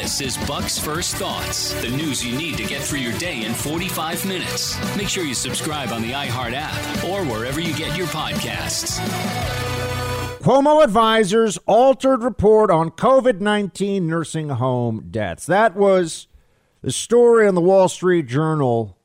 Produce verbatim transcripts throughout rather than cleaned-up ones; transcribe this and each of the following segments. This is Buck's First Thoughts, the news you need to get through your day in forty-five minutes. Make sure you subscribe on the iHeart app or wherever you get your podcasts. Cuomo advisors altered report on COVID nineteen nursing home deaths. That was the story in the Wall Street Journal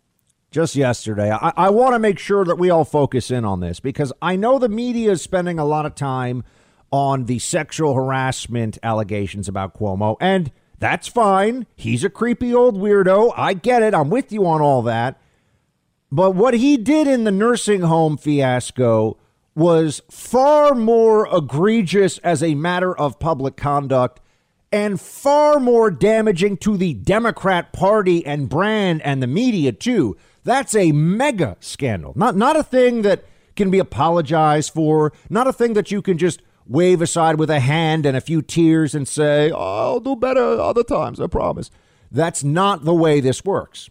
just yesterday. I, I want to make sure that we all focus in on this because I know the media is spending a lot of time on the sexual harassment allegations about Cuomo, and that's fine. He's a creepy old weirdo. I get it. I'm with you on all that. But what he did in the nursing home fiasco was far more egregious as a matter of public conduct and far more damaging to the Democrat Party and brand and the media, too. That's a mega scandal. Not not a thing that can be apologized for. Not a thing that you can just wave aside with a hand and a few tears and say, oh, I'll do better other times, I promise. That's not the way this works.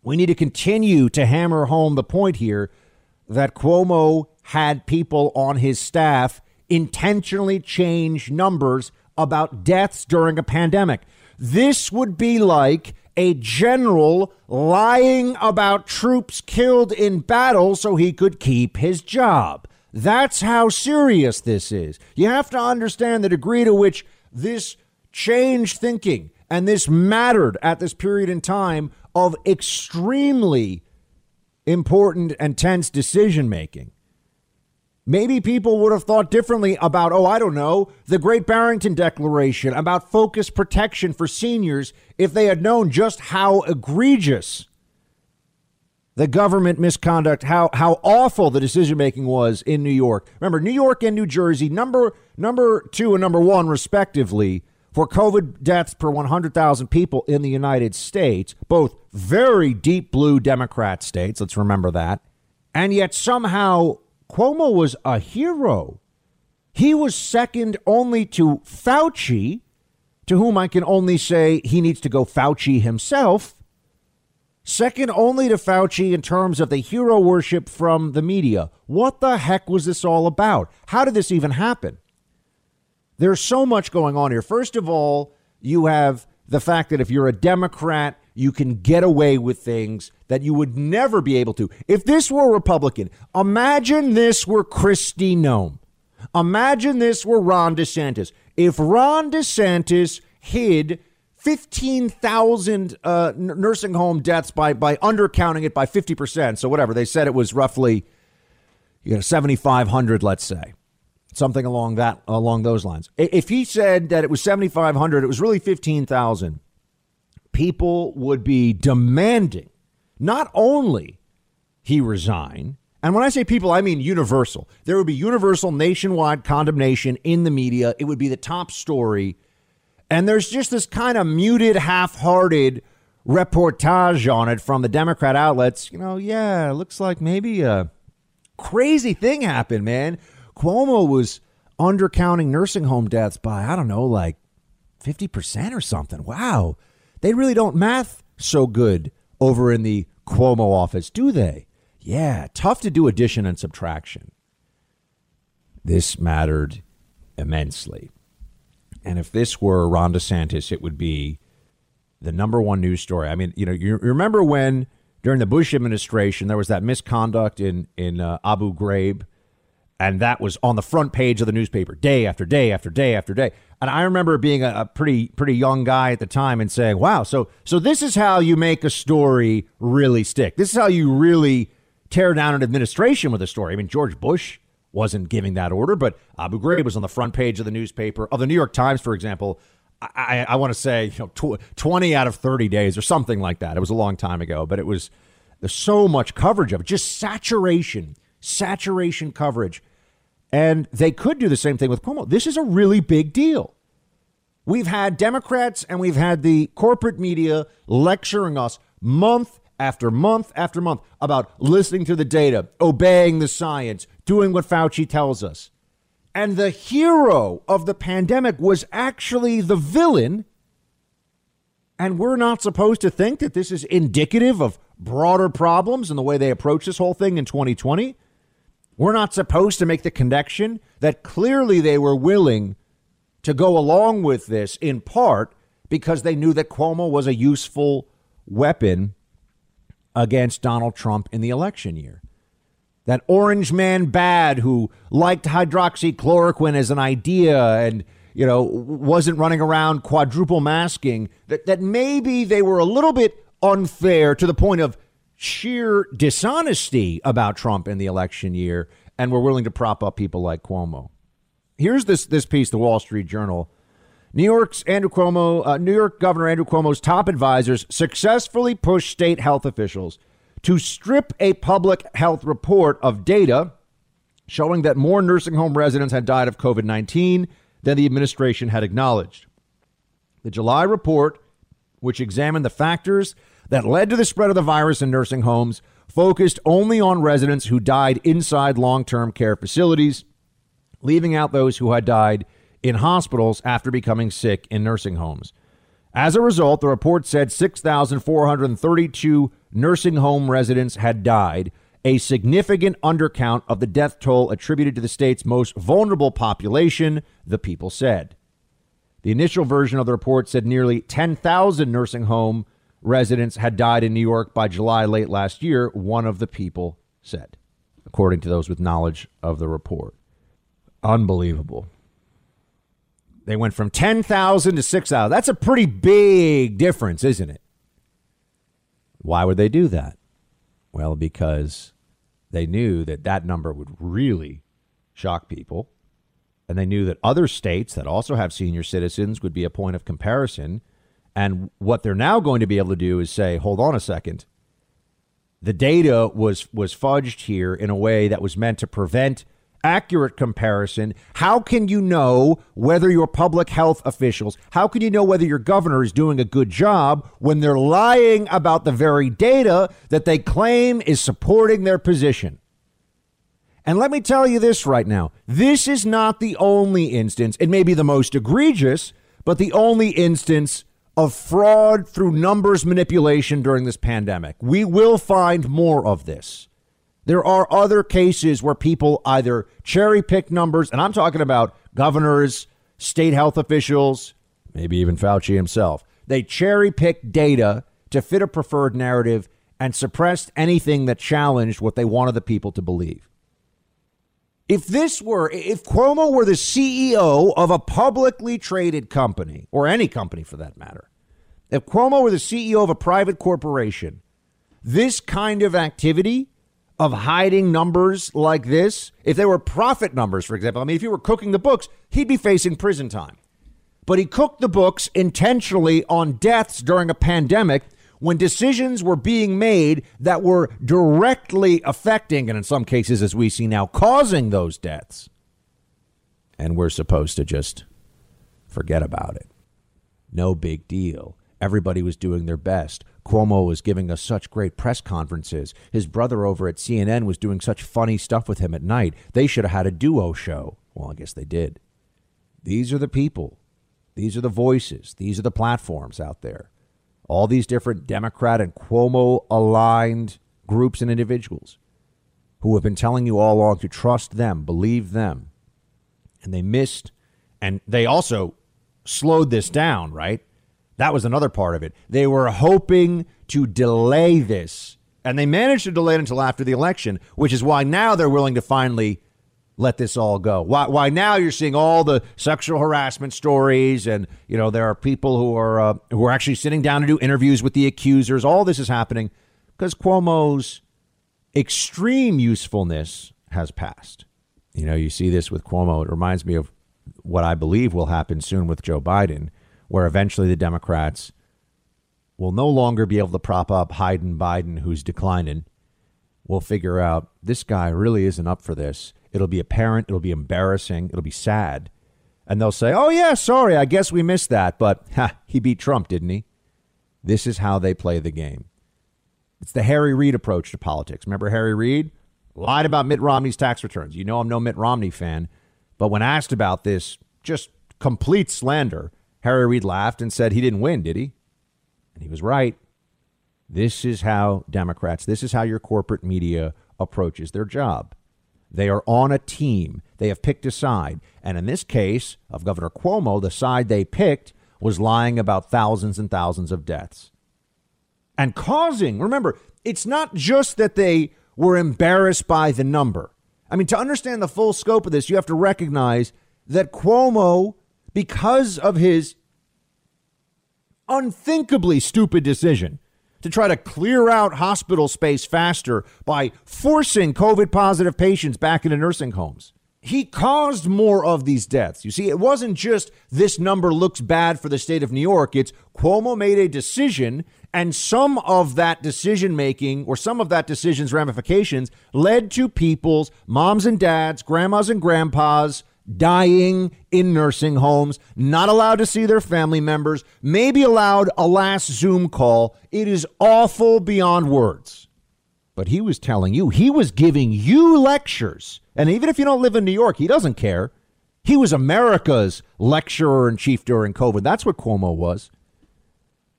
We need to continue to hammer home the point here that Cuomo had people on his staff intentionally change numbers about deaths during a pandemic. This would be like a general lying about troops killed in battle so he could keep his job. That's how serious this is. You have to understand the degree to which this changed thinking and this mattered at this period in time of extremely important and tense decision making. Maybe people would have thought differently about, oh, I don't know, the Great Barrington Declaration about focused protection for seniors if they had known just how egregious the government misconduct, how how awful the decision making was in New York. Remember, New York and New Jersey, number number two and number one, respectively, for COVID deaths per one hundred thousand people in the United States, both very deep blue Democrat states. Let's remember that. And yet somehow Cuomo was a hero. He was second only to Fauci, to whom I can only say he needs to go Fauci himself. Second only to Fauci in terms of the hero worship from the media. What the heck was this all about? How did this even happen? There's so much going on here. First of all, you have the fact that if you're a Democrat, you can get away with things that you would never be able to. If this were a Republican, imagine this were Kristi Noem. Imagine this were Ron DeSantis. If Ron DeSantis hid fifteen thousand uh, nursing home deaths by, by undercounting it by fifty percent, so whatever, they said it was roughly, you know, seventy-five hundred, let's say. Something along that along those lines. If he said that it was seventy-five hundred, it was really fifteen thousand. People would be demanding not only he resign. And when I say people, I mean universal. There would be universal nationwide condemnation in the media. It would be the top story. And there's just this kind of muted, half-hearted reportage on it from the Democrat outlets. You know, yeah, it looks like maybe a crazy thing happened, man. Cuomo was undercounting nursing home deaths by, I don't know, like fifty percent or something. Wow. They really don't math so good over in the Cuomo office, do they? Yeah. Tough to do addition and subtraction. This mattered immensely. And if this were Ron DeSantis, it would be the number one news story. I mean, you know, you remember when during the Bush administration, there was that misconduct in, in uh, Abu Ghraib. And that was on the front page of the newspaper day after day after day after day. And I remember being a, a pretty, pretty young guy at the time and saying, wow, so so this is how you make a story really stick. This is how you really tear down an administration with a story. I mean, George Bush wasn't giving that order, but Abu Ghraib was on the front page of the newspaper of the New York Times, for example. I, I, I want to say, you know, twenty out of thirty days or something like that. It was a long time ago, but it was there's so much coverage of it, just saturation. Saturation coverage. And they could do the same thing with Cuomo. This is a really big deal. We've had Democrats and we've had the corporate media lecturing us month after month after month about listening to the data, obeying the science, doing what Fauci tells us. And the hero of the pandemic was actually the villain. And we're not supposed to think that this is indicative of broader problems and the way they approach this whole thing in twenty twenty. We're not supposed to make the connection that clearly they were willing to go along with this in part because they knew that Cuomo was a useful weapon against Donald Trump in the election year. That orange man bad who liked hydroxychloroquine as an idea and, you know, wasn't running around quadruple masking, that, that maybe they were a little bit unfair to the point of sheer dishonesty about Trump in the election year and were willing to prop up people like Cuomo. Here's this this piece, the Wall Street Journal. New York's Andrew Cuomo, uh, New York Governor Andrew Cuomo's top advisors successfully pushed state health officials to strip a public health report of data showing that more nursing home residents had died of COVID nineteen than the administration had acknowledged. The July report, which examined the factors that led to the spread of the virus in nursing homes, focused only on residents who died inside long-term care facilities, leaving out those who had died in hospitals after becoming sick in nursing homes. As a result, the report said six thousand four hundred thirty-two nursing home residents had died, a significant undercount of the death toll attributed to the state's most vulnerable population, the People said. The initial version of the report said nearly ten thousand nursing home residents had died in New York by July late last year, one of the People said, according to those with knowledge of the report. Unbelievable. They went from ten thousand to six thousand. That's a pretty big difference, isn't it? Why would they do that? Well, because they knew that that number would really shock people. And they knew that other states that also have senior citizens would be a point of comparison. And what they're now going to be able to do is say, hold on a second. The data was was fudged here in a way that was meant to prevent accurate comparison. How can you know whether your public health officials, how can you know whether your governor is doing a good job when they're lying about the very data that they claim is supporting their position? And let me tell you this right now. This is not the only instance. It may be the most egregious, but the only instance of fraud through numbers manipulation during this pandemic. We will find more of this. There are other cases where people either cherry pick numbers, and I'm talking about governors, state health officials, maybe even Fauci himself. They cherry pick data to fit a preferred narrative and suppressed anything that challenged what they wanted the people to believe. If this were, if Cuomo were the C E O of a publicly traded company, or any company for that matter, if Cuomo were the C E O of a private corporation, this kind of activity of hiding numbers like this, if they were profit numbers, for example, I mean, if you were cooking the books, he'd be facing prison time. But he cooked the books intentionally on deaths during a pandemic when decisions were being made that were directly affecting, and in some cases, as we see now, causing those deaths. And we're supposed to just forget about it. No big deal. Everybody was doing their best. Cuomo was giving us such great press conferences. His brother over at C N N was doing such funny stuff with him at night. They should have had a duo show. Well, I guess they did. These are the people. These are the voices. These are the platforms out there. All these different Democrat and Cuomo-aligned groups and individuals who have been telling you all along to trust them, believe them. And they missed. And they also slowed this down, right? That was another part of it. They were hoping to delay this, and they managed to delay it until after the election, which is why now they're willing to finally let this all go. Why, why now you're seeing all the sexual harassment stories, and, you know, there are people who are uh, who are actually sitting down to do interviews with the accusers. All this is happening because Cuomo's extreme usefulness has passed. You know, you see this with Cuomo. It reminds me of what I believe will happen soon with Joe Biden, where eventually the Democrats will no longer be able to prop up hiding Biden, who's declining. We'll figure out this guy really isn't up for this. It'll be apparent. It'll be embarrassing. It'll be sad. And they'll say, oh, yeah, sorry, I guess we missed that. But ha, he beat Trump, didn't he? This is how they play the game. It's the Harry Reid approach to politics. Remember Harry Reid? Lied about Mitt Romney's tax returns. You know, I'm no Mitt Romney fan. But when asked about this, just complete slander, Harry Reid laughed and said he didn't win, did he? And he was right. This is how Democrats, this is how your corporate media approaches their job. They are on a team. They have picked a side. And in this case of Governor Cuomo, the side they picked was lying about thousands and thousands of deaths and causing. Remember, it's not just that they were embarrassed by the number. I mean, to understand the full scope of this, you have to recognize that Cuomo, because of his unthinkably stupid decision to try to clear out hospital space faster by forcing COVID positive patients back into nursing homes, he caused more of these deaths. You see, it wasn't just this number looks bad for the state of New York. It's Cuomo made a decision, and some of that decision making or some of that decision's ramifications led to people's moms and dads, grandmas and grandpas dying in nursing homes, not allowed to see their family members, maybe allowed a last Zoom call. It is awful beyond words. But he was telling you, he was giving you lectures. And even if you don't live in New York, he doesn't care. He was America's lecturer in chief during COVID. That's what Cuomo was.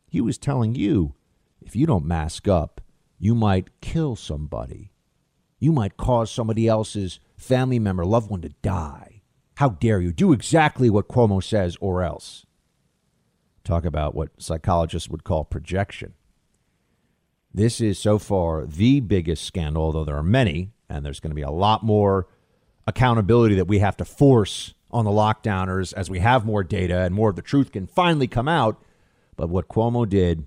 He was telling you, if you don't mask up, you might kill somebody. You might cause somebody else's family member, loved one to die. How dare you? Do exactly what Cuomo says or else. Talk about what psychologists would call projection. This is so far the biggest scandal, although there are many, and there's going to be a lot more accountability that we have to force on the lockdowners as we have more data and more of the truth can finally come out. But what Cuomo did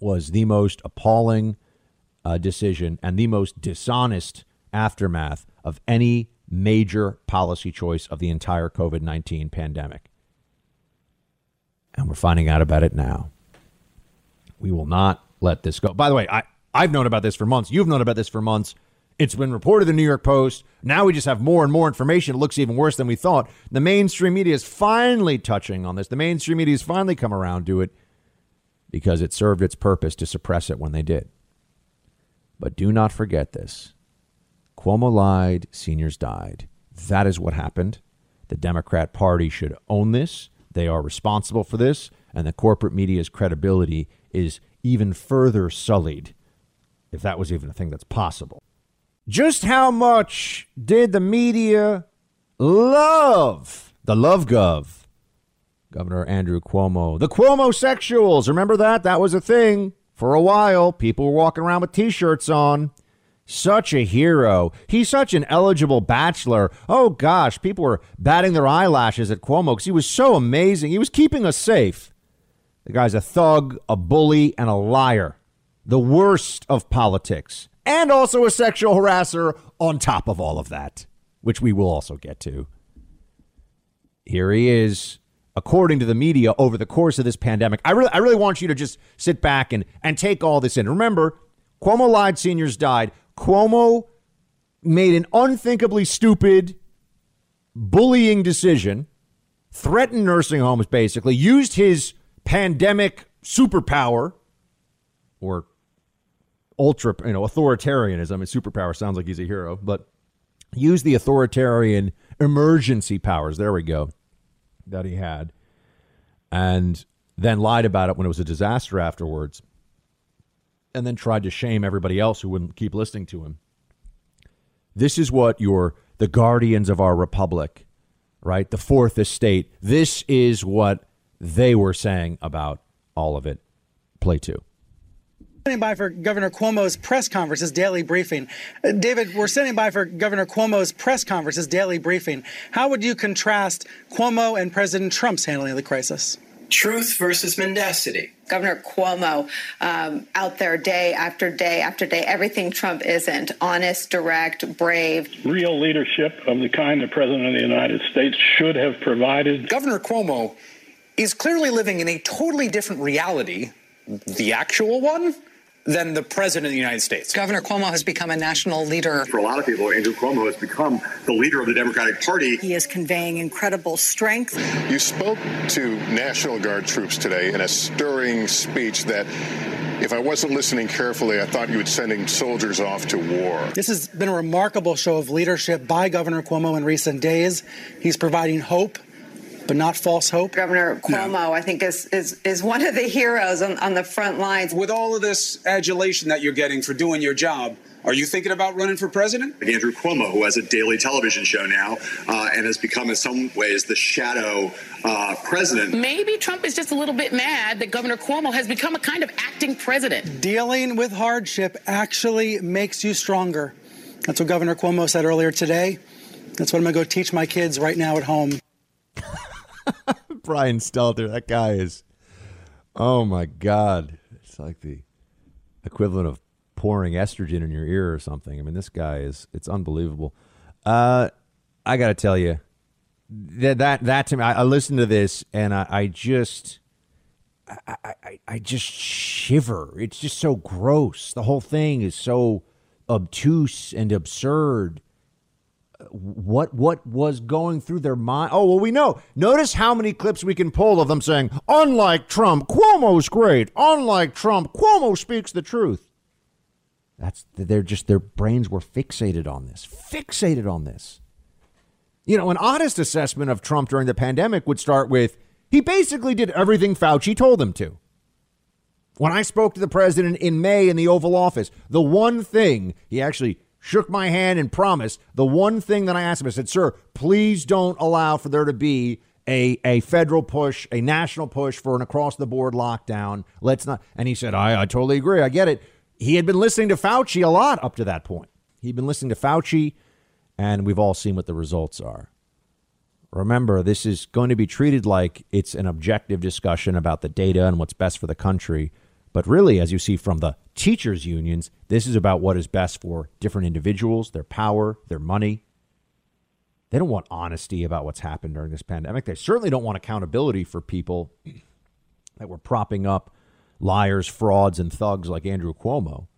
was the most appalling uh, decision and the most dishonest aftermath of any major policy choice of the entire COVID nineteen pandemic. And we're finding out about it now. We will not let this go. By the way, I, I've known about this for months. You've known about this for months. It's been reported in the New York Post. Now we just have more and more information. It looks even worse than we thought. The mainstream media is finally touching on this. The mainstream media has finally come around to it because it served its purpose to suppress it when they did. But do not forget this. Cuomo lied. Seniors died. That is what happened. The Democrat Party should own this. They are responsible for this. And the corporate media's credibility is even further sullied, if that was even a thing that's possible. Just how much did the media love the Love Gov? Governor Andrew Cuomo, the Cuomosexuals, remember that? That was a thing for a while. People were walking around with T-shirts on. Such a hero. He's such an eligible bachelor. Oh, gosh, people were batting their eyelashes at Cuomo because he was so amazing. He was keeping us safe. The guy's a thug, a bully, and a liar. The worst of politics. And also a sexual harasser on top of all of that, which we will also get to. Here he is, according to the media, over the course of this pandemic. I really I really want you to just sit back and, and take all this in. Remember, Cuomo lied, seniors died. Cuomo made an unthinkably stupid, bullying decision, threatened nursing homes, basically, used his pandemic superpower or ultra, you know, authoritarianism. I mean, superpower sounds like he's a hero, but use the authoritarian emergency powers. There we go. That he had. And then lied about it when it was a disaster afterwards. And then tried to shame everybody else who wouldn't keep listening to him. This is what you're the guardians of our republic, right? The fourth estate. This is what they were saying about all of it. Play two. Standing by for Governor Cuomo's press conference, his daily briefing. Uh, David, we're standing by for Governor Cuomo's press conference, his daily briefing. How would you contrast Cuomo and President Trump's handling of the crisis? Truth versus mendacity. Governor Cuomo um, out there day after day after day, everything Trump isn't. Honest, direct, brave. Real leadership of the kind the President of the United States should have provided. Governor Cuomo is clearly living in a totally different reality, the actual one, than the President of the United States. Governor Cuomo has become a national leader. For a lot of people, Andrew Cuomo has become the leader of the Democratic Party. He is conveying incredible strength. You spoke to National Guard troops today in a stirring speech that, if I wasn't listening carefully, I thought you were sending soldiers off to war. This has been a remarkable show of leadership by Governor Cuomo in recent days. He's providing hope but not false hope. Governor Cuomo, no. I think, is, is, is one of the heroes on, on the front lines. With all of this adulation that you're getting for doing your job, are you thinking about running for president? Andrew Cuomo, who has a daily television show now uh, and has become in some ways the shadow uh, president. Maybe Trump is just a little bit mad that Governor Cuomo has become a kind of acting president. Dealing with hardship actually makes you stronger. That's what Governor Cuomo said earlier today. That's what I'm going to go teach my kids right now at home. Brian Stelter, that guy is, oh my God. It's like the equivalent of pouring estrogen in your ear or something. I mean, this guy is, it's unbelievable. Uh, I got to tell you, that, that that to me, I, I listened to this and I, I just, I, I, I just shiver. It's just so gross. The whole thing is so obtuse and absurd. What what was going through their mind? Oh, well, we know. Notice how many clips we can pull of them saying, unlike Trump, Cuomo's great. Unlike Trump, Cuomo speaks the truth. That's they're just their brains were fixated on this, fixated on this. You know, an honest assessment of Trump during the pandemic would start with he basically did everything Fauci told him to. When I spoke to the president in May in the Oval Office, the one thing he actually shook my hand and promised, the one thing that I asked him, I said, sir, please don't allow for there to be a, a federal push, a national push for an across the board lockdown. Let's not. And he said, I, I totally agree. I get it. He had been listening to Fauci a lot up to that point. He'd been listening to Fauci, and we've all seen what the results are. Remember, this is going to be treated like it's an objective discussion about the data and what's best for the country. But really, as you see from the teachers' unions, this is about what is best for different individuals, their power, their money. They don't want honesty about what's happened during this pandemic. They certainly don't want accountability for people that were propping up liars, frauds, and thugs like Andrew Cuomo.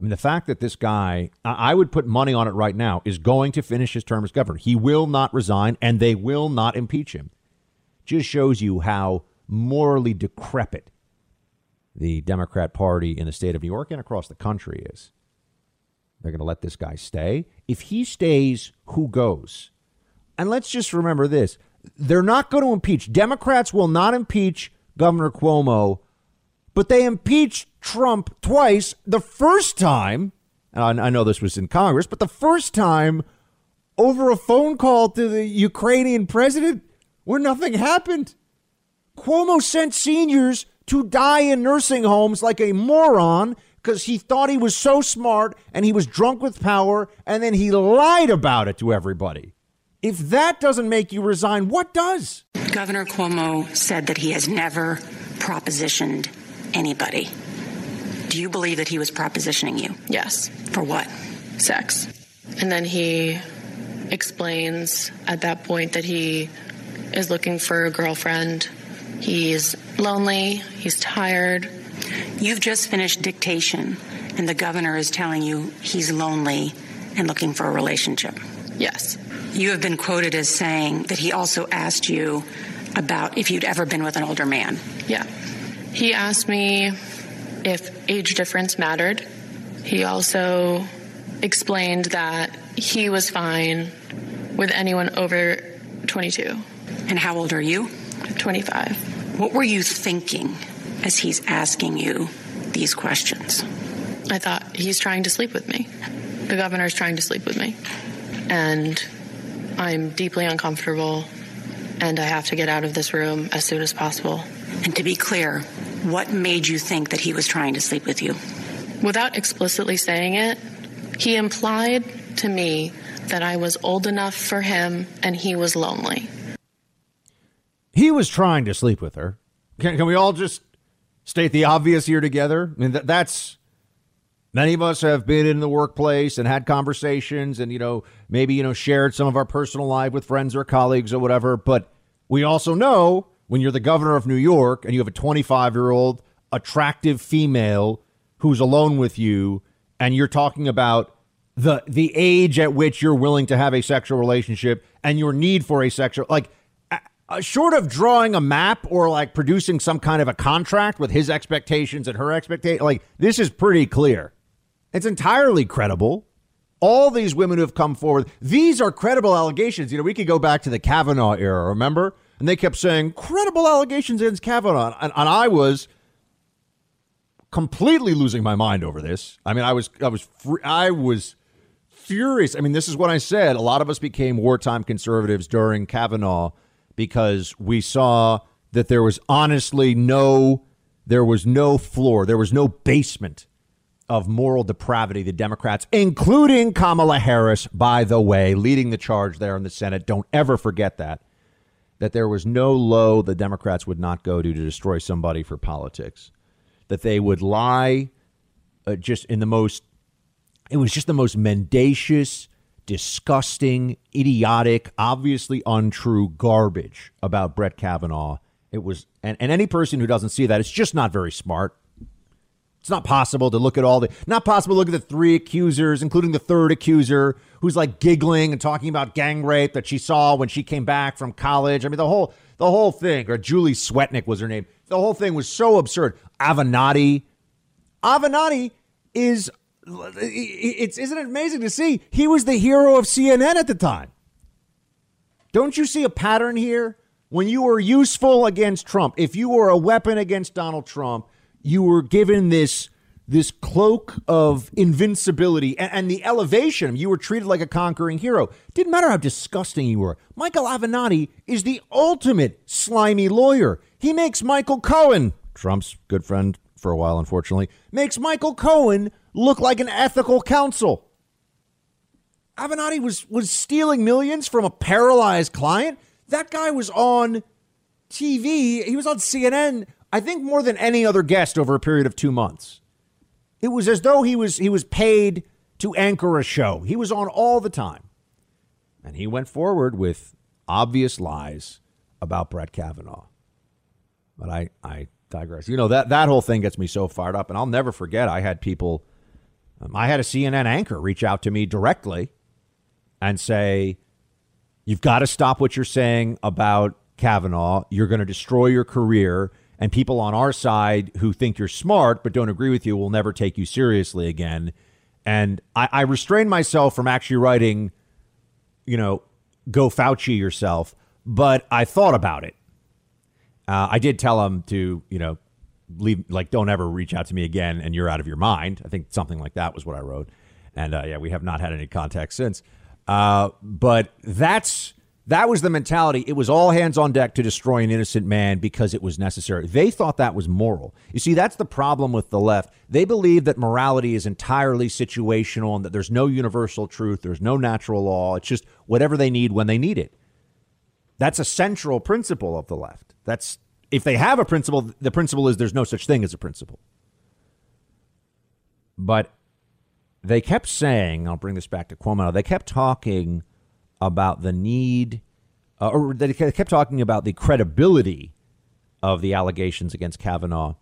I mean, the fact that this guy, I would put money on it right now, is going to finish his term as governor. He will not resign, and they will not impeach him. Just shows you how morally decrepit the Democrat Party in the state of New York and across the country is. They're going to let this guy stay. If he stays, who goes? And let's just remember this. They're not going to impeach. Democrats will not impeach Governor Cuomo. But they impeached Trump twice. The first time, and I know this was in Congress, but the first time over a phone call to the Ukrainian president where nothing happened. Cuomo sent seniors to die in nursing homes like a moron because he thought he was so smart and he was drunk with power, and then he lied about it to everybody. If that doesn't make you resign, what does? Governor Cuomo said that he has never propositioned anybody. Do you believe that he was propositioning you? Yes. For what? Sex. And then he explains at that point that he is looking for a girlfriend. He's lonely. He's tired. You've just finished dictation, and the governor is telling you he's lonely and looking for a relationship. Yes. You have been quoted as saying that he also asked you about if you'd ever been with an older man. Yeah. He asked me if age difference mattered. He also explained that he was fine with anyone over twenty-two. And how old are you? twenty-five. What were you thinking as he's asking you these questions? I thought, he's trying to sleep with me. The governor's trying to sleep with me. And I'm deeply uncomfortable, and I have to get out of this room as soon as possible. And to be clear, what made you think that he was trying to sleep with you? Without explicitly saying it, he implied to me that I was old enough for him and he was lonely. He was trying to sleep with her. Can, can we all just state the obvious here together? I mean, that, that's... Many of us have been in the workplace and had conversations and, you know, maybe, you know, shared some of our personal life with friends or colleagues or whatever. But we also know when you're the governor of New York and you have a twenty-five year old attractive female who's alone with you, and you're talking about the the age at which you're willing to have a sexual relationship and your need for a sexual, like, uh, short of drawing a map or like producing some kind of a contract with his expectations and her expectations, like, this is pretty clear. It's entirely credible. all these women who have come forward. These are credible allegations. You know, we could go back to the Kavanaugh era, remember? And they kept saying credible allegations against Kavanaugh. And, and I was completely losing my mind over this. I mean, I was I was fr- I was furious. I mean, this is what I said. A lot of us became wartime conservatives during Kavanaugh because we saw that there was honestly no there was no floor. There was no basement of moral depravity. The Democrats, including Kamala Harris, by the way, leading the charge there in the Senate. Don't ever forget that. That there was no low the Democrats would not go to to destroy somebody for politics, that they would lie uh, just in the most, it was just the most mendacious, disgusting, idiotic, obviously untrue garbage about Brett Kavanaugh. It was, and, and any person who doesn't see that, it's just not very smart. It's not possible to look at all the, not possible to look at the three accusers, including the third accuser, who's like giggling and talking about gang rape that she saw when she came back from college. I mean, the whole, the whole thing, or Julie Swetnick was her name. The whole thing was so absurd. Avenatti, Avenatti is, it's, isn't it amazing to see? He was the hero of C N N at the time. Don't you see a pattern here? When you were useful against Trump, if you were a weapon against Donald Trump, you were given this this cloak of invincibility and, and the elevation. You were treated like a conquering hero. Didn't matter how disgusting you were. Michael Avenatti is the ultimate slimy lawyer. He makes Michael Cohen, Trump's good friend for a while, unfortunately, makes Michael Cohen look like an ethical counsel. Avenatti was was stealing millions from a paralyzed client. That guy was on T V. He was on C N N. I think more than any other guest over a period of two months. It was as though he was he was paid to anchor a show. He was on all the time. And he went forward with obvious lies about Brett Kavanaugh. But I, I digress. You know, that, that whole thing gets me so fired up. And I'll never forget, I had people, um, I had a C N N anchor reach out to me directly and say, you've got to stop what you're saying about Kavanaugh. You're going to destroy your career. And people on our side who think you're smart but don't agree with you will never take you seriously again. And I, I restrained myself from actually writing, you know, go Fauci yourself. But I thought about it. Uh, I did tell them to, you know, leave, like, don't ever reach out to me again and you're out of your mind. I think something like that was what I wrote. And uh, yeah, we have not had any contact since. Uh, but that's. That was the mentality. It was all hands on deck to destroy an innocent man because it was necessary. They thought that was moral. You see, that's the problem with the left. They believe that morality is entirely situational and that there's no universal truth. There's no natural law. It's just whatever they need when they need it. That's a central principle of the left. That's, if they have a principle, the principle is there's no such thing as a principle. But they kept saying, I'll bring this back to Cuomo, they kept talking about the need, uh, or they kept talking about the credibility of the allegations against Kavanaugh.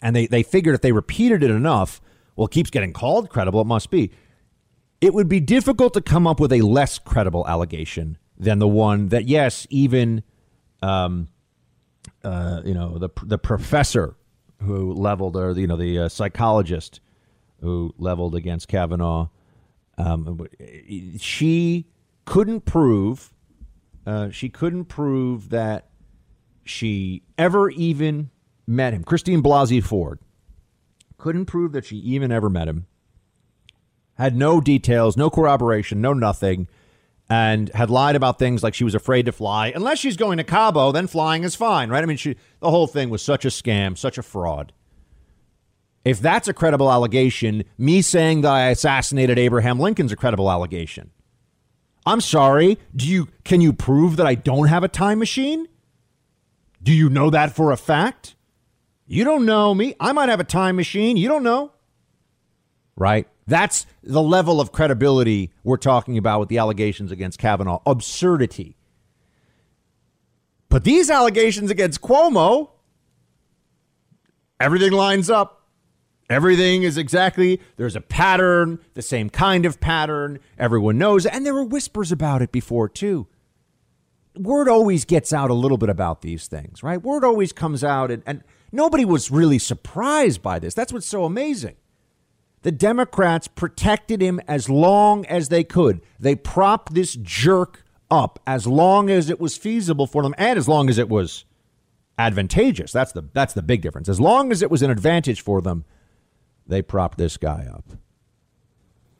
And they, they figured if they repeated it enough, well, it keeps getting called credible, it must be. It would be difficult to come up with a less credible allegation than the one that, yes, even, um, uh, you know, the the professor who leveled, or, you know, the uh, psychologist who leveled against Kavanaugh, um, she... couldn't prove uh, she couldn't prove that she ever even met him. Christine Blasey Ford couldn't prove that she even ever met him, had no details, no corroboration, no nothing, and had lied about things like she was afraid to fly unless she's going to Cabo, then flying is fine. Right. I mean, she the whole thing was such a scam, such a fraud. If that's a credible allegation, me saying that I assassinated Abraham Lincoln's a credible allegation. I'm sorry, do you can you prove that I don't have a time machine? Do you know that for a fact? You don't know me. I might have a time machine. You don't know. Right. That's the level of credibility we're talking about with the allegations against Kavanaugh. Absurdity. But these allegations against Cuomo, everything lines up. Everything is exactly, there's a pattern, the same kind of pattern. Everyone knows. And there were whispers about it before, too. Word always gets out a little bit about these things, right? Word always comes out. And, and nobody was really surprised by this. That's what's so amazing. The Democrats protected him as long as they could. They propped this jerk up as long as it was feasible for them and as long as it was advantageous. That's the that's the big difference. As long as it was an advantage for them, they propped this guy up.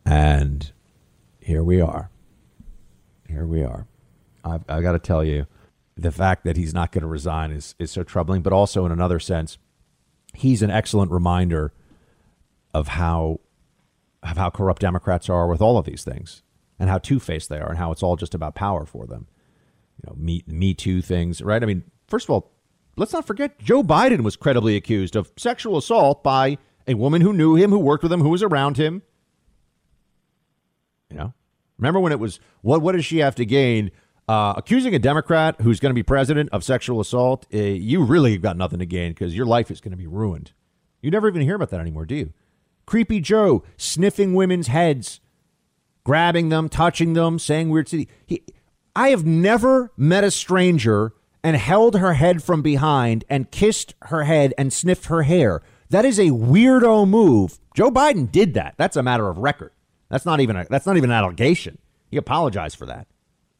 And here we are. Here we are. I've, I've got to tell you, the fact that he's not going to resign is, is so troubling. But also in another sense, he's an excellent reminder of how of how corrupt Democrats are with all of these things and how two-faced they are and how it's all just about power for them. You know, Me, me Too things, right? I mean, first of all, let's not forget Joe Biden was credibly accused of sexual assault by a woman who knew him, who worked with him, who was around him. You know, remember when it was, what, what does she have to gain? Uh, accusing a Democrat who's going to be president of sexual assault, uh, you really have got nothing to gain because your life is going to be ruined. You never even hear about that anymore, do you? Creepy Joe sniffing women's heads, grabbing them, touching them, saying weird stuff. I have never met a stranger and held her head from behind and kissed her head and sniffed her hair. That is a weirdo move. Joe Biden did that. That's a matter of record. That's not even a, that's not even an allegation. He apologized for that,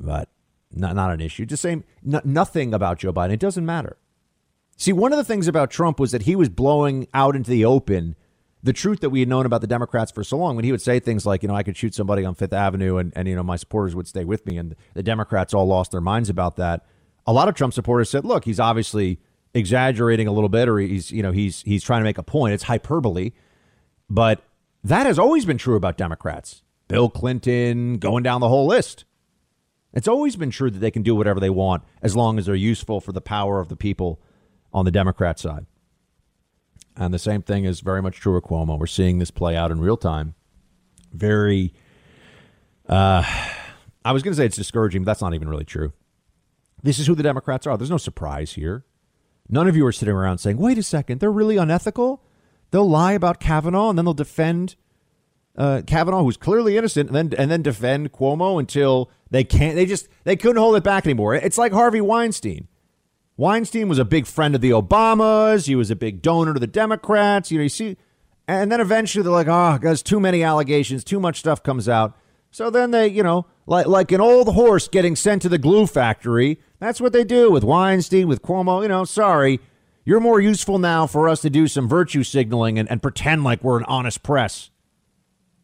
but not not an issue. Just saying n- nothing about Joe Biden. It doesn't matter. See, one of the things about Trump was that he was blowing out into the open the truth that we had known about the Democrats for so long, when he would say things like, you know, I could shoot somebody on Fifth Avenue and, and you know, my supporters would stay with me. And the Democrats all lost their minds about that. A lot of Trump supporters said, look, he's obviously exaggerating a little bit, or he's, you know, he's he's trying to make a point. It's hyperbole. But that has always been true about Democrats. Bill Clinton, going down the whole list. It's always been true that they can do whatever they want as long as they're useful for the power of the people on the Democrat side. And the same thing is very much true of Cuomo. We're seeing this play out in real time. Very, uh, I was going to say it's discouraging, but that's not even really true. This is who the Democrats are. There's no surprise here. None of you are sitting around saying, wait a second, they're really unethical. They'll lie about Kavanaugh and then they'll defend uh, Kavanaugh, who's clearly innocent, and then and then defend Cuomo until they can't. They just they couldn't hold it back anymore. It's like Harvey Weinstein. Weinstein was a big friend of the Obamas. He was a big donor to the Democrats. You know, you see, and then eventually they're like, oh, there's too many allegations, too much stuff comes out. So then they, you know, like like an old horse getting sent to the glue factory. That's what they do with Weinstein, with Cuomo. You know, sorry, you're more useful now for us to do some virtue signaling and, and pretend like we're an honest press.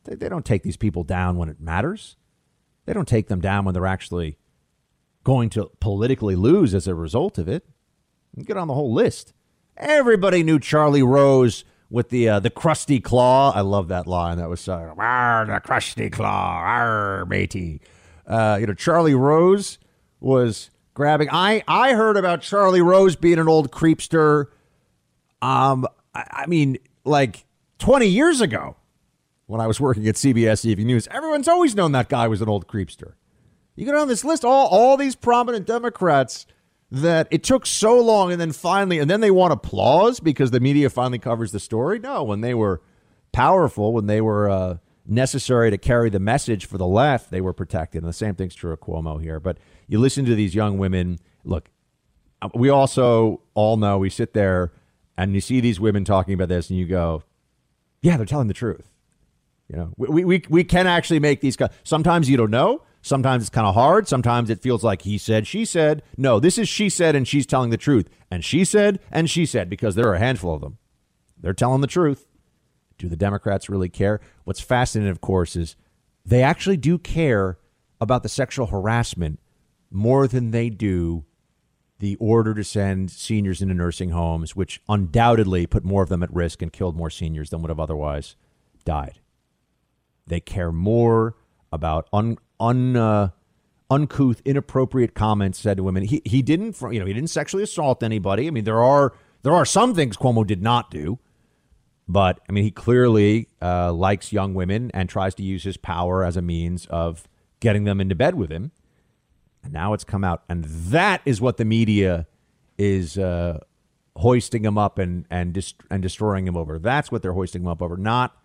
They, they don't take these people down when it matters. They don't take them down when they're actually going to politically lose as a result of it. You get on the whole list. Everybody knew Charlie Rose with the uh, the crusty claw. I love that line. That was uh, arr, the crusty claw, arr, matey. Uh, you know, Charlie Rose was grabbing. I I heard about Charlie Rose being an old creepster. Um, I, I mean, like twenty years ago, when I was working at C B S Evening News, everyone's always known that guy was an old creepster. You go down this list, all, all these prominent Democrats that it took so long, and then finally, and then they want applause because the media finally covers the story. No, when they were powerful, when they were uh, necessary to carry the message for the left, they were protected. And the same thing's true of Cuomo here. But you listen to these young women. Look, we also all know, we sit there and you see these women talking about this and you go, yeah, they're telling the truth. You know, we we we can actually make these cuts. Sometimes you don't know. Sometimes it's kind of hard. Sometimes it feels like he said, she said. No, this is she said, and she's telling the truth. And she said, and she said, because there are a handful of them. They're telling the truth. Do the Democrats really care? What's fascinating, of course, is they actually do care about the sexual harassment more than they do the order to send seniors into nursing homes, which undoubtedly put more of them at risk and killed more seniors than would have otherwise died. They care more about un, un uh, uncouth, inappropriate comments said to women. He he didn't, you know, he didn't sexually assault anybody. I mean, there are there are some things Cuomo did not do. But I mean, he clearly uh, likes young women and tries to use his power as a means of getting them into bed with him. And now it's come out. And that is what the media is uh, hoisting him up and and, dist- and destroying him over. That's what they're hoisting him up over, not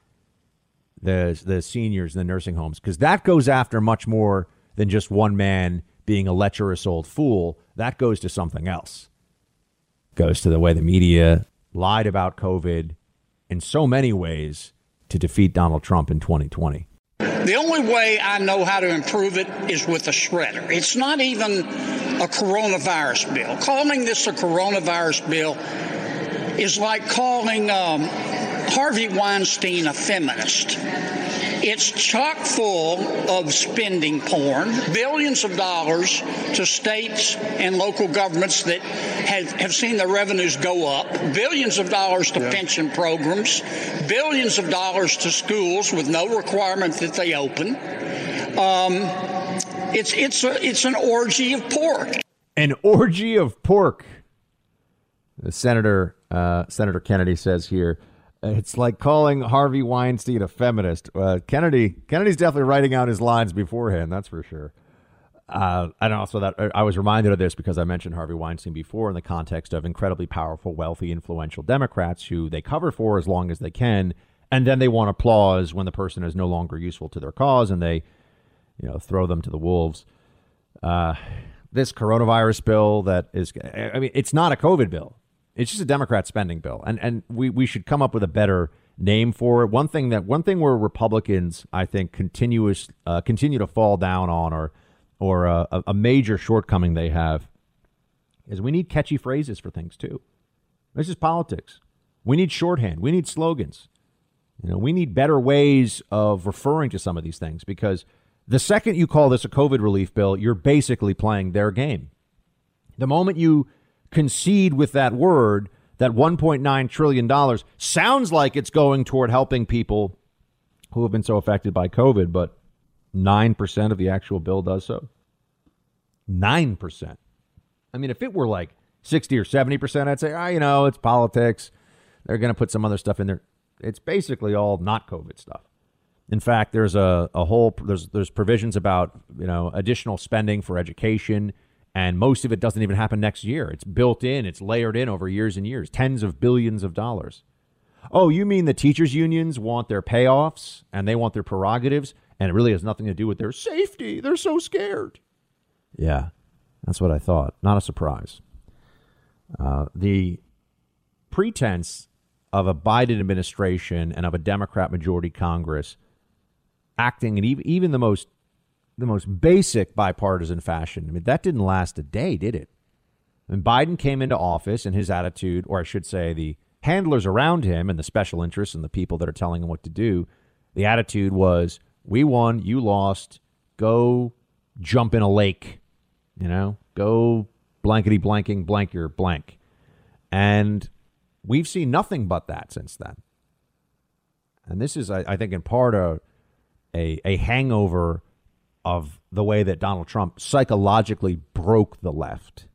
the the seniors in the nursing homes, because that goes after much more than just one man being a lecherous old fool. That goes to something else. Goes to the way the media lied about COVID in so many ways to defeat Donald Trump in twenty twenty. The only way I know how to improve it is with a shredder. It's not even a coronavirus bill. Calling this a coronavirus bill is like calling um, Harvey Weinstein a feminist. It's chock full of spending porn, billions of dollars to states and local governments that have, have seen their revenues go up, billions of dollars to yeah. pension programs, billions of dollars to schools with no requirement that they open. Um, it's it's a, it's an orgy of pork. An orgy of pork. The Senator uh, Senator Kennedy says here, it's like calling Harvey Weinstein a feminist. Uh, Kennedy, Kennedy's definitely writing out his lines beforehand. That's for sure. Uh, and also that I was reminded of this because I mentioned Harvey Weinstein before in the context of incredibly powerful, wealthy, influential Democrats who they cover for as long as they can. And then they want applause when the person is no longer useful to their cause and they, you know, throw them to the wolves. Uh, this coronavirus bill that is, I mean, it's not a COVID bill. It's just a Democrat spending bill. And and we, we should come up with a better name for it. One thing that one thing where Republicans, I think, continuous uh, continue to fall down on or or a, a major shortcoming they have is we need catchy phrases for things, too. This is politics. We need shorthand. We need slogans. You know, we need better ways of referring to some of these things, because the second you call this a COVID relief bill, you're basically playing their game. The moment you concede with that word, that one point nine trillion dollars sounds like it's going toward helping people who have been so affected by COVID, but nine percent of the actual bill does so. Nine percent. I mean, if it were like sixty or seventy percent, I'd say, ah, you know, it's politics. They're going to put some other stuff in there. It's basically all not COVID stuff. In fact, there's a, a whole there's there's provisions about, you know, additional spending for education. And most of it doesn't even happen next year. It's built in. It's layered in over years and years, tens of billions of dollars. Oh, you mean the teachers unions want their payoffs and they want their prerogatives? And it really has nothing to do with their safety. They're so scared. Yeah, that's what I thought. Not a surprise. Uh, the pretense of a Biden administration and of a Democrat majority Congress acting in even, even the most the most basic bipartisan fashion. I mean, that didn't last a day, did it? And Biden came into office and his attitude, or I should say the handlers around him and the special interests and the people that are telling him what to do, the attitude was, we won, you lost, go jump in a lake, you know, go blankety blanking blank your blank. And we've seen nothing but that since then. And this is, I, I think, in part a, a, a hangover of the way that Donald Trump psychologically broke the left.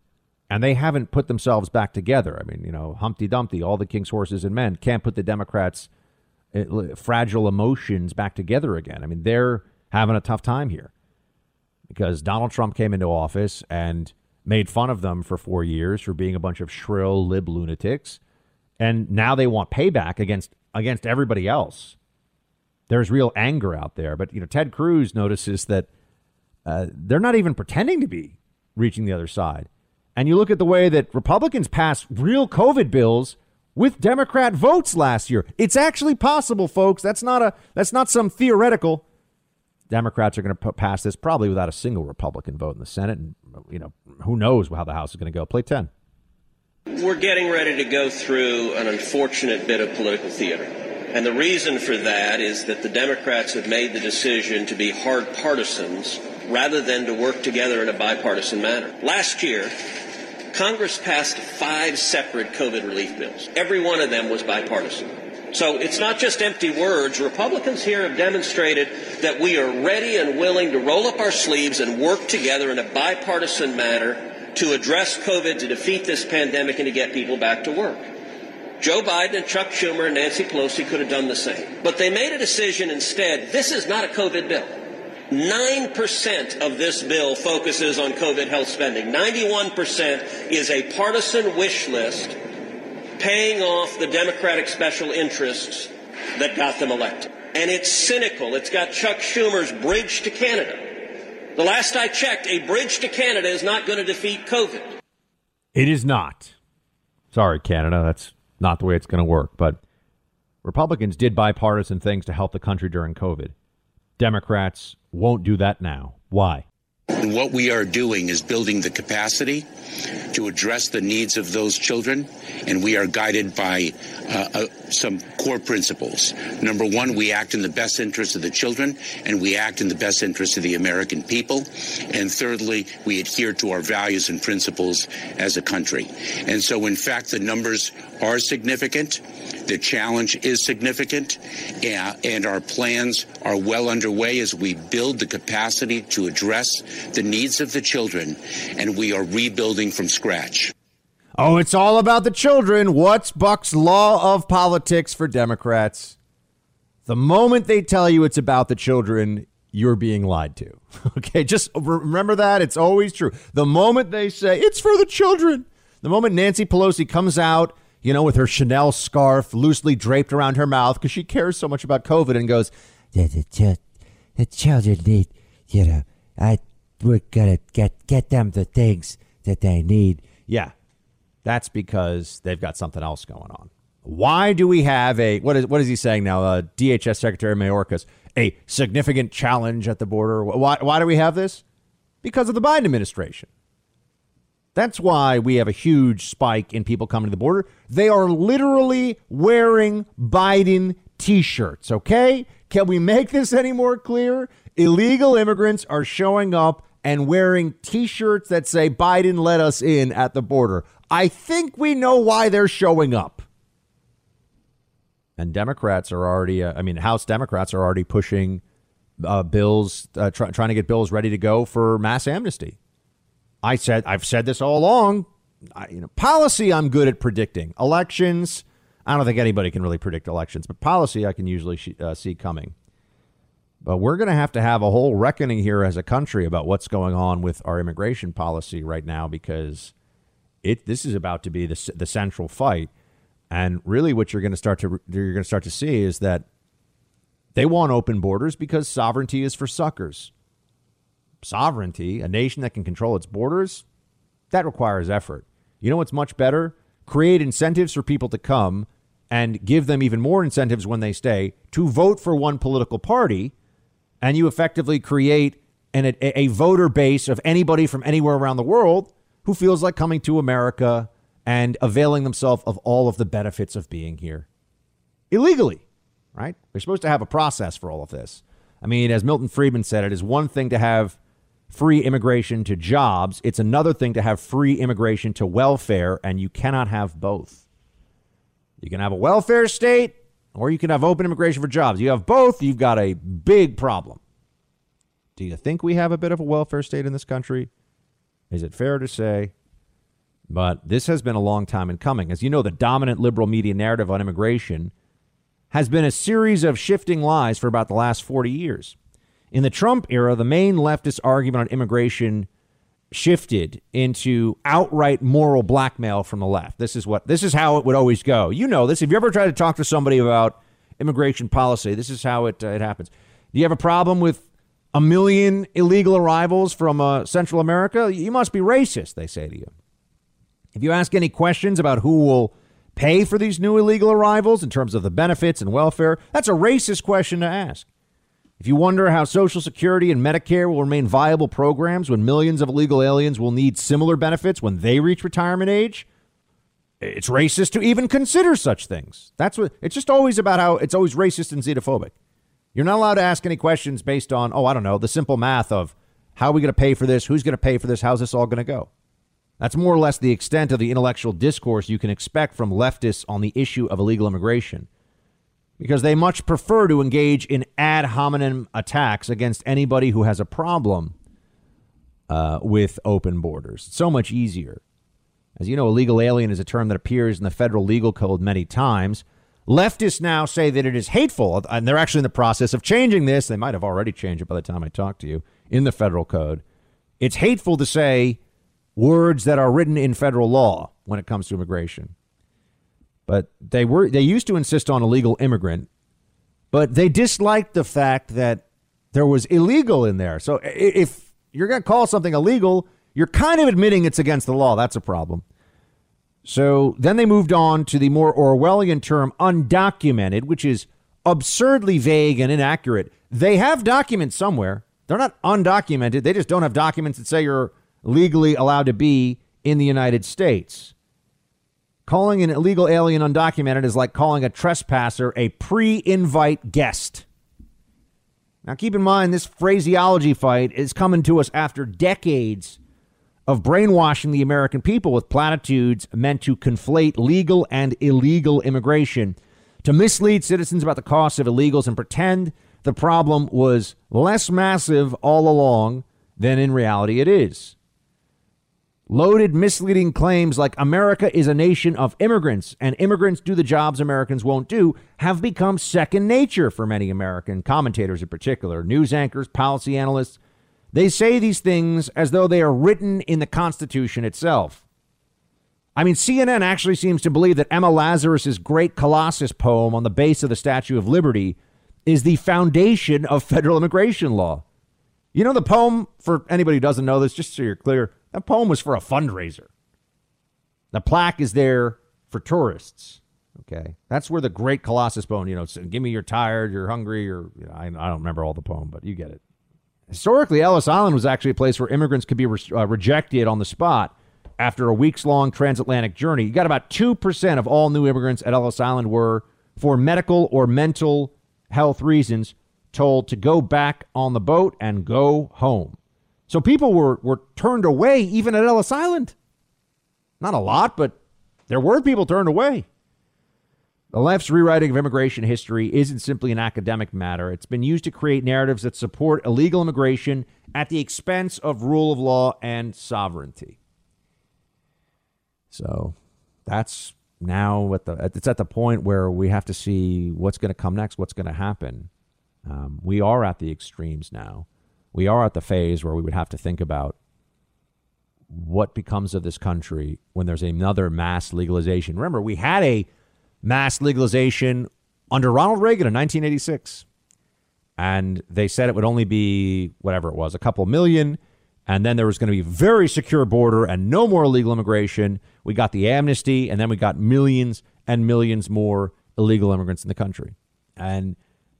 And they haven't put themselves back together. I mean, you know, Humpty Dumpty, all the king's horses and men can't put the Democrats' fragile emotions back together again. I mean, they're having a tough time here because Donald Trump came into office and made fun of them for four years for being a bunch of shrill lib lunatics. And now they want payback against against everybody else. There's real anger out there. But, you know, Ted Cruz notices that Uh, they're not even pretending to be reaching the other side. And you look at the way that Republicans passed real COVID bills with Democrat votes last year. It's actually possible, folks. That's not a that's not some theoretical. Democrats are going to pass this probably without a single Republican vote in the Senate. And, you know, who knows how the House is going to go. Play ten. We're getting ready to go through an unfortunate bit of political theater. And the reason for that is that the Democrats have made the decision to be hard partisans rather than to work together in a bipartisan manner. Last year, Congress passed five separate COVID relief bills. Every one of them was bipartisan. So it's not just empty words. Republicans here have demonstrated that we are ready and willing to roll up our sleeves and work together in a bipartisan manner to address COVID, to defeat this pandemic, and to get people back to work. Joe Biden and Chuck Schumer and Nancy Pelosi could have done the same. But they made a decision instead. This is not a COVID bill. Nine percent of this bill focuses on COVID health spending. Ninety-one percent is a partisan wish list paying off the Democratic special interests that got them elected. And it's cynical. It's got Chuck Schumer's bridge to Canada. The last I checked, a bridge to Canada is not going to defeat COVID. It is not. Sorry, Canada. That's not the way it's going to work. But Republicans did bipartisan things to help the country during COVID. Democrats won't do that now. Why? What we are doing is building the capacity to address the needs of those children, and we are guided by uh, uh, some core principles. Number one, we act in the best interest of the children, and we act in the best interest of the American people. And thirdly, we adhere to our values and principles as a country. And so, in fact, the numbers are significant. The challenge is significant, and our plans are well underway as we build the capacity to address the needs of the children, and we are rebuilding from scratch. Oh, it's all about the children. What's Buck's law of politics for Democrats? The moment they tell you it's about the children, you're being lied to. Okay, just remember that. It's always true. The moment they say it's for the children, the moment Nancy Pelosi comes out, you know, with her Chanel scarf loosely draped around her mouth because she cares so much about COVID and goes, yeah, the, ch- the children need, you know, I we're going to get get them the things that they need. Yeah, that's because they've got something else going on. Why do we have a what is what is he saying now? Uh, D H S Secretary Mayorkas, a significant challenge at the border. Why, why do we have this? Because of the Biden administration. That's why we have a huge spike in people coming to the border. They are literally wearing Biden T-shirts. OK, can we make this any more clear? Illegal immigrants are showing up and wearing T-shirts that say Biden let us in at the border. I think we know why they're showing up. And Democrats are already uh, I mean, House Democrats are already pushing uh, bills, uh, try- trying to get bills ready to go for mass amnesty. I said I've said this all along. I, you know, policy, I'm good at predicting elections. I don't think anybody can really predict elections, but policy I can usually sh- uh, see coming. But we're going to have to have a whole reckoning here as a country about what's going on with our immigration policy right now, because it this is about to be the, the central fight. And really what you're going to start to you're going to start to see is that they want open borders because sovereignty is for suckers. Sovereignty, a nation that can control its borders, that requires effort. You know what's much better? Create incentives for people to come and give them even more incentives when they stay to vote for one political party. And you effectively create an, a, a voter base of anybody from anywhere around the world who feels like coming to America and availing themselves of all of the benefits of being here illegally. Right? We're supposed to have a process for all of this. I mean, as Milton Friedman said, it is one thing to have free immigration to jobs. It's another thing to have free immigration to welfare, and you cannot have both. You can have a welfare state, or you can have open immigration for jobs. You have both, you've got a big problem. Do you think we have a bit of a welfare state in this country? Is it fair to say? But this has been a long time in coming. As you know, the dominant liberal media narrative on immigration has been a series of shifting lies for about the last forty years. In the Trump era, the main leftist argument on immigration shifted into outright moral blackmail from the left. This is what this is how it would always go. You know this. If you ever try to talk to somebody about immigration policy, this is how it, uh, it happens. Do you have a problem with a million illegal arrivals from uh, Central America? You must be racist, they say to you. If you ask any questions about who will pay for these new illegal arrivals in terms of the benefits and welfare, that's a racist question to ask. If you wonder how Social Security and Medicare will remain viable programs when millions of illegal aliens will need similar benefits when they reach retirement age, it's racist to even consider such things. That's what it's just always about, how it's always racist and xenophobic. You're not allowed to ask any questions based on, oh, I don't know, the simple math of how are we going to pay for this? Who's going to pay for this? How's this all going to go? That's more or less the extent of the intellectual discourse you can expect from leftists on the issue of illegal immigration, because they much prefer to engage in ad hominem attacks against anybody who has a problem uh, with open borders. It's so much easier. As you know, illegal alien is a term that appears in the federal legal code many times. Leftists now say that it is hateful, and they're actually in the process of changing this. They might have already changed it by the time I talk to you in the federal code. It's hateful to say words that are written in federal law when it comes to immigration. But they were they used to insist on illegal immigrant, but they disliked the fact that there was illegal in there. So if you're going to call something illegal, you're kind of admitting it's against the law. That's a problem. So then they moved on to the more Orwellian term undocumented, which is absurdly vague and inaccurate. They have documents somewhere. They're not undocumented. They just don't have documents that say you're legally allowed to be in the United States. Calling an illegal alien undocumented is like calling a trespasser a pre-invite guest. Now, keep in mind, this phraseology fight is coming to us after decades of brainwashing the American people with platitudes meant to conflate legal and illegal immigration, to mislead citizens about the cost of illegals and pretend the problem was less massive all along than in reality it is. Loaded, misleading claims like America is a nation of immigrants and immigrants do the jobs Americans won't do have become second nature for many American commentators, in particular news anchors, policy analysts. They say these things as though they are written in the Constitution itself. I mean, C N N actually seems to believe that Emma Lazarus's great Colossus poem on the base of the Statue of Liberty is the foundation of federal immigration law. You know, the poem, for anybody who doesn't know this, just so you're clear, that poem was for a fundraiser. The plaque is there for tourists. OK, that's where the great Colossus poem, you know, give me you're tired, you're hungry, or you know, I, I don't remember all the poem, but you get it. Historically, Ellis Island was actually a place where immigrants could be re- uh, rejected on the spot after a weeks long transatlantic journey. You got about two percent of all new immigrants at Ellis Island were, for medical or mental health reasons, told to go back on the boat and go home. So people were, were turned away even at Ellis Island. Not a lot, but there were people turned away. The left's rewriting of immigration history isn't simply an academic matter. It's been used to create narratives that support illegal immigration at the expense of rule of law and sovereignty. So that's now at the it's at the point where we have to see what's going to come next, what's going to happen. Um, we are at the extremes now. We are at the phase where we would have to think about what becomes of this country when there's another mass legalization. Remember, we had a mass legalization under Ronald Reagan in nineteen eighty-six, and they said it would only be whatever it was, a couple million. And then there was going to be a very secure border and no more illegal immigration. We got the amnesty, and then we got millions and millions more illegal immigrants in the country. And,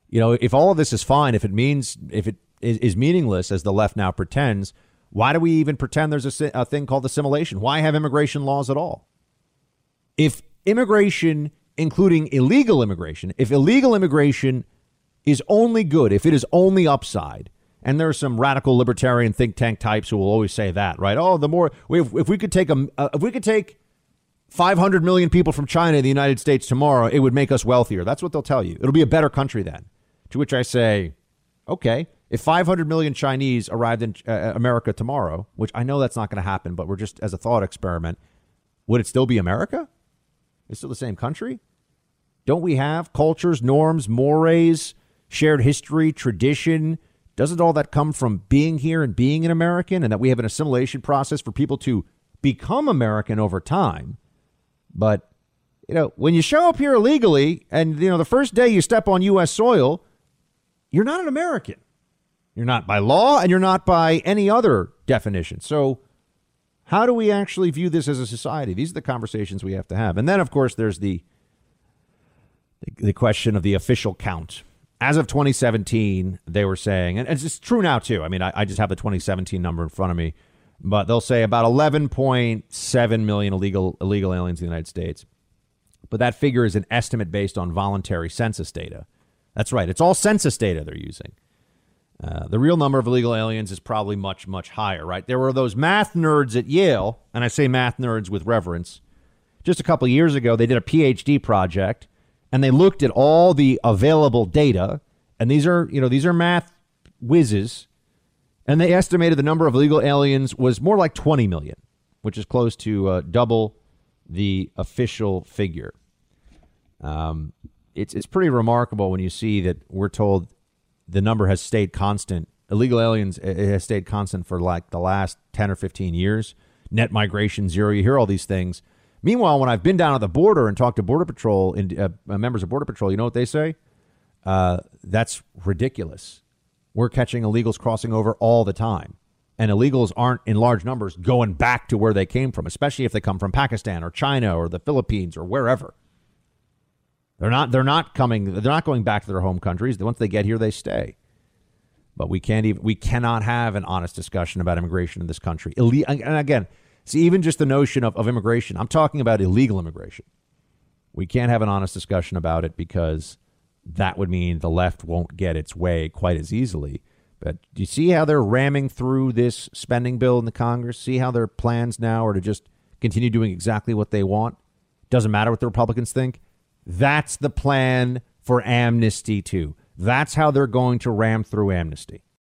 you know, if all of this is fine, if it means if it is meaningless, as the left now pretends, why do we even pretend there's a, a thing called assimilation? Why have immigration laws at all? If immigration, including illegal immigration, if illegal immigration is only good, if it is only upside, and there are some radical libertarian think tank types who will always say that, right? Oh, the more we, if, if we could take a, uh, if we could take five hundred million people from China to the United States tomorrow, it would make us wealthier. That's what they'll tell you. It'll be a better country then. To which I say, okay. If five hundred million Chinese arrived in uh, America tomorrow, which I know that's not going to happen, but we're just as a thought experiment, would it still be America? It's still the same country. Don't we have cultures, norms, mores, shared history, tradition? Doesn't all that come from being here and being an American, and that we have an assimilation process for people to become American over time? But, you know, when you show up here illegally and, you know, the first day you step on U S soil, you're not an American. You're not by law, and you're not by any other definition. So how do we actually view this as a society? These are the conversations we have to have. And then, of course, there's the the question of the official count. As of twenty seventeen, they were saying, and it's true now, too. I mean, I, I just have the twenty seventeen number in front of me, but they'll say about eleven point seven million illegal illegal aliens in the United States. But that figure is an estimate based on voluntary census data. That's right. It's all census data they're using. Uh, the real number of illegal aliens is probably much, much higher, right? There were those math nerds at Yale, and I say math nerds with reverence. Just a couple of years ago, they did a P H D project, and they looked at all the available data. And these are, you know, these are math whizzes. And they estimated the number of illegal aliens was more like twenty million, which is close to uh, double the official figure. Um, it's it's pretty remarkable when you see that we're told the number has stayed constant. Illegal aliens, it has stayed constant for like the last ten or fifteen years. Net migration zero. You hear all these things. Meanwhile, when I've been down at the border and talked to Border Patrol and uh, members of Border Patrol, you know what they say? Uh, that's ridiculous. We're catching illegals crossing over all the time. and illegals aren't in large numbers going back to where they came from, especially if they come from Pakistan or China or the Philippines or wherever. They're not they're not coming. They're not going back to their home countries. Once they get here, they stay. But we can't even we cannot have an honest discussion about immigration in this country. Ille- and again, see, even just the notion of, of immigration, I'm talking about illegal immigration. We can't have an honest discussion about it because that would mean the left won't get its way quite as easily. But do you see how they're ramming through this spending bill in the Congress? See how their plans now are to just continue doing exactly what they want? Doesn't matter what the Republicans think. That's the plan for amnesty, too. That's how they're going to ram through amnesty.